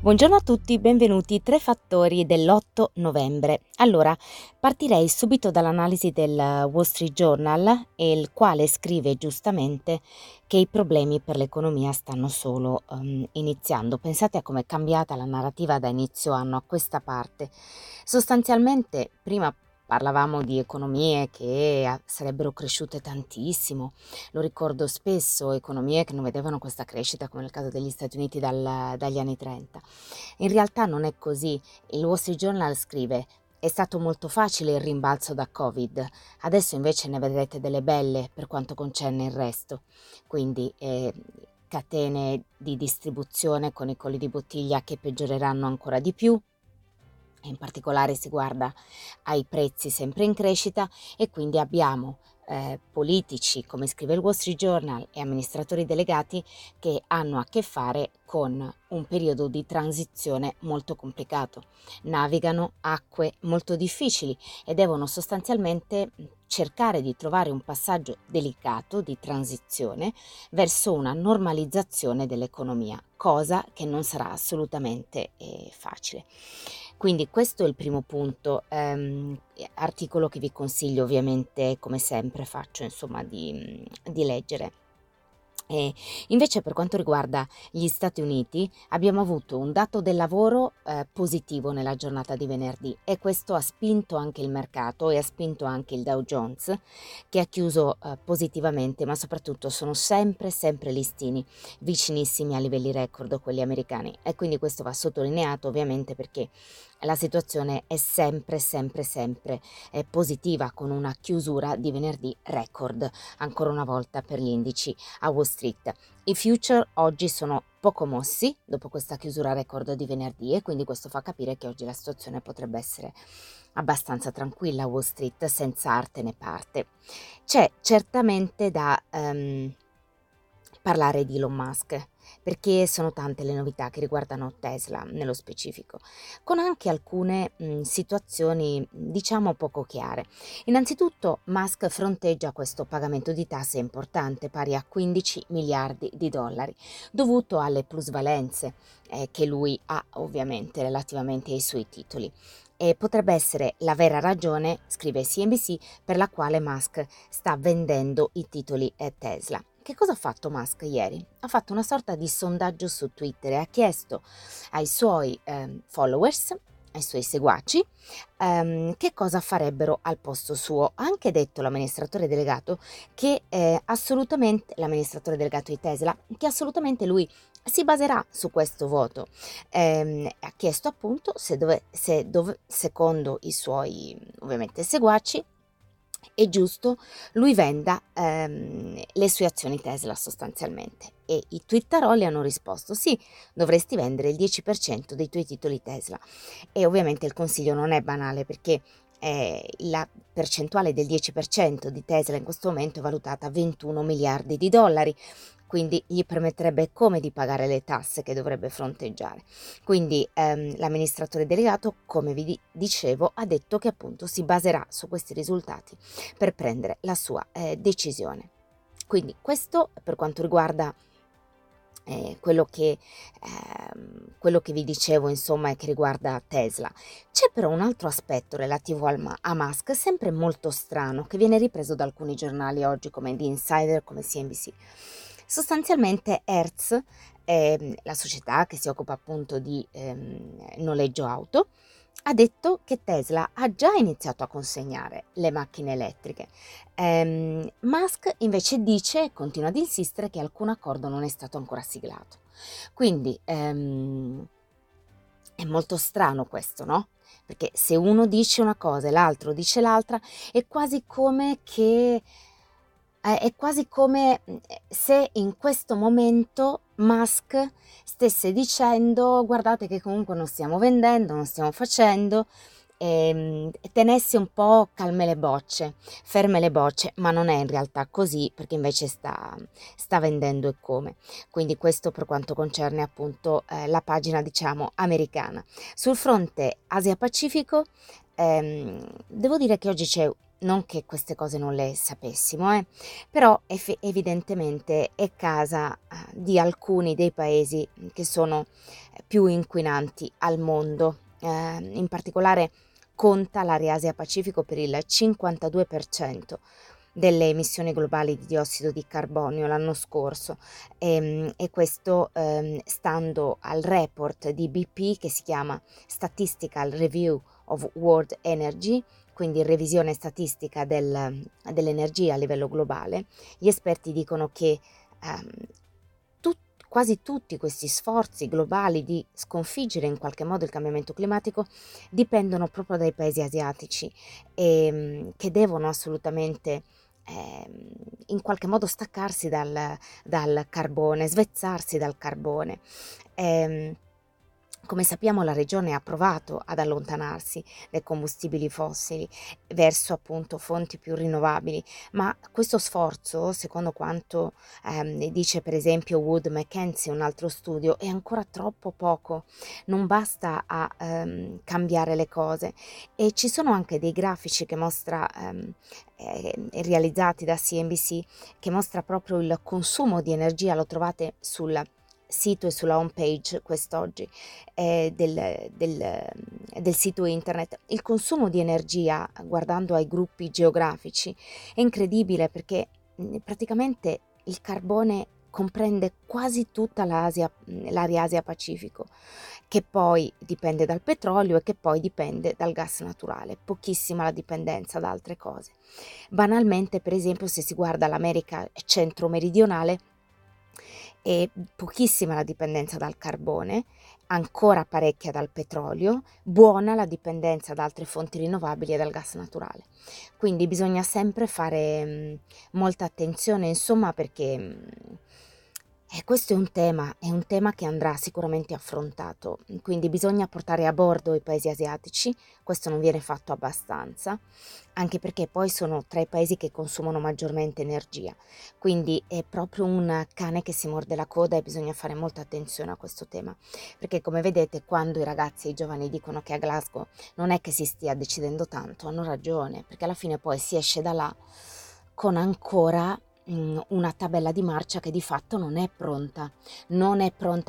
Buongiorno a tutti, benvenuti Tre Fattori dell'8 novembre. Allora, partirei subito dall'analisi del Wall Street Journal, il quale scrive giustamente che i problemi per l'economia stanno solo iniziando. Pensate a come è cambiata la narrativa da inizio anno a questa parte. Sostanzialmente prima parlavamo di economie che sarebbero cresciute tantissimo, lo ricordo spesso, economie che non vedevano questa crescita come nel caso degli Stati Uniti dagli anni 30. In realtà non è così. Il Wall Street Journal scrive: è stato molto facile il rimbalzo da Covid, adesso invece ne vedrete delle belle per quanto concerne il resto. Quindi catene di distribuzione con i colli di bottiglia che peggioreranno ancora di più, in particolare si guarda ai prezzi sempre in crescita, e quindi abbiamo politici, come scrive il Wall Street Journal, e amministratori delegati che hanno a che fare con un periodo di transizione molto complicato. Navigano acque molto difficili e devono sostanzialmente cercare di trovare un passaggio delicato di transizione verso una normalizzazione dell'economia, cosa che non sarà assolutamente facile. Quindi questo è il primo punto, articolo che vi consiglio ovviamente, come sempre faccio, insomma, di leggere. E invece per quanto riguarda gli Stati Uniti abbiamo avuto un dato del lavoro positivo nella giornata di venerdì, e questo ha spinto anche il mercato e ha spinto anche il Dow Jones, che ha chiuso positivamente, ma soprattutto sono sempre listini vicinissimi a livelli record quelli americani, e quindi questo va sottolineato ovviamente perché la situazione è sempre positiva, con una chiusura di venerdì record ancora una volta per gli indici a Wall Street. I future oggi sono poco mossi dopo questa chiusura record di venerdì, e quindi questo fa capire che oggi la situazione potrebbe essere abbastanza tranquilla a Wall Street, senza arte né parte. C'è certamente da parlare di Elon Musk, perché sono tante le novità che riguardano Tesla nello specifico, con anche alcune situazioni diciamo poco chiare. Innanzitutto Musk fronteggia questo pagamento di tasse importante, pari a 15 miliardi di dollari, dovuto alle plusvalenze che lui ha ovviamente relativamente ai suoi titoli. E potrebbe essere la vera ragione, scrive CNBC, per la quale Musk sta vendendo i titoli Tesla. Che cosa ha fatto Musk ieri? Ha fatto una sorta di sondaggio su Twitter e ha chiesto ai suoi followers, ai suoi seguaci, che cosa farebbero al posto suo. Ha anche detto l'amministratore delegato che assolutamente, l'amministratore delegato di Tesla, che assolutamente lui si baserà su questo voto. Ha chiesto appunto se secondo i suoi ovviamente seguaci è giusto lui venda le sue azioni Tesla sostanzialmente, e i twitteroli hanno risposto: sì, dovresti vendere il 10% dei tuoi titoli Tesla. E ovviamente il consiglio non è banale, perché la percentuale del 10% di Tesla in questo momento è valutata a 21 miliardi di dollari, quindi gli permetterebbe come di pagare le tasse che dovrebbe fronteggiare. Quindi l'amministratore delegato, come vi dicevo, ha detto che appunto si baserà su questi risultati per prendere la sua decisione. Quindi questo per quanto riguarda quello che vi dicevo, insomma, è che riguarda Tesla. C'è però un altro aspetto relativo a Musk, sempre molto strano, che viene ripreso da alcuni giornali oggi come The Insider, come CNBC. Sostanzialmente Hertz, la società che si occupa appunto di noleggio auto, ha detto che Tesla ha già iniziato a consegnare le macchine elettriche. Musk invece dice e continua ad insistere che alcun accordo non è stato ancora siglato. Quindi è molto strano questo, no? Perché se uno dice una cosa e l'altro dice l'altra, è quasi come che... è quasi come se in questo momento Musk stesse dicendo: guardate che comunque non stiamo vendendo, non stiamo facendo, tenesse un po' calme le bocce, ferme le bocce, ma non è in realtà così, perché invece sta vendendo e come. Quindi questo per quanto concerne appunto la pagina, diciamo, americana. Sul fronte Asia Pacifico devo dire che oggi c'è, non che queste cose non le sapessimo, però evidentemente è casa di alcuni dei paesi che sono più inquinanti al mondo. In particolare conta l'area Asia Pacifico per il 52% delle emissioni globali di diossido di carbonio l'anno scorso, e questo stando al report di BP che si chiama Statistical Review of World Energy, quindi revisione statistica dell'energia a livello globale. Gli esperti dicono che quasi tutti questi sforzi globali di sconfiggere in qualche modo il cambiamento climatico dipendono proprio dai paesi asiatici, che devono assolutamente in qualche modo staccarsi dal carbone, svezzarsi dal carbone. Come sappiamo, la regione ha provato ad allontanarsi dai combustibili fossili verso appunto fonti più rinnovabili, ma questo sforzo, secondo quanto dice per esempio Wood Mackenzie, un altro studio, è ancora troppo poco, non basta a cambiare le cose. E ci sono anche dei grafici che mostra, realizzati da CNBC, che mostra proprio il consumo di energia, lo trovate sul sito e sulla home page quest'oggi del sito internet. Il consumo di energia, guardando ai gruppi geografici, è incredibile, perché praticamente il carbone comprende quasi tutta l'area Asia Pacifico, che poi dipende dal petrolio e che poi dipende dal gas naturale, pochissima la dipendenza da altre cose. Banalmente, per esempio, se si guarda l'America centro-meridionale, e pochissima la dipendenza dal carbone, ancora parecchia dal petrolio, buona la dipendenza da altre fonti rinnovabili e dal gas naturale. Quindi bisogna sempre fare molta attenzione, insomma, perché questo è un tema che andrà sicuramente affrontato. Quindi bisogna portare a bordo i paesi asiatici, questo non viene fatto abbastanza, anche perché poi sono tra i paesi che consumano maggiormente energia, quindi è proprio un cane che si morde la coda e bisogna fare molta attenzione a questo tema, perché come vedete quando i ragazzi e i giovani dicono che a Glasgow non è che si stia decidendo tanto, hanno ragione, perché alla fine poi si esce da là con ancora una tabella di marcia che di fatto non è pronta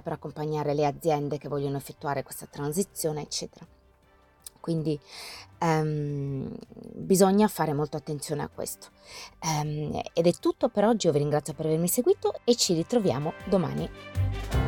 per accompagnare le aziende che vogliono effettuare questa transizione, eccetera. Quindi bisogna fare molta attenzione a questo. Ed è tutto per oggi, io vi ringrazio per avermi seguito e ci ritroviamo domani.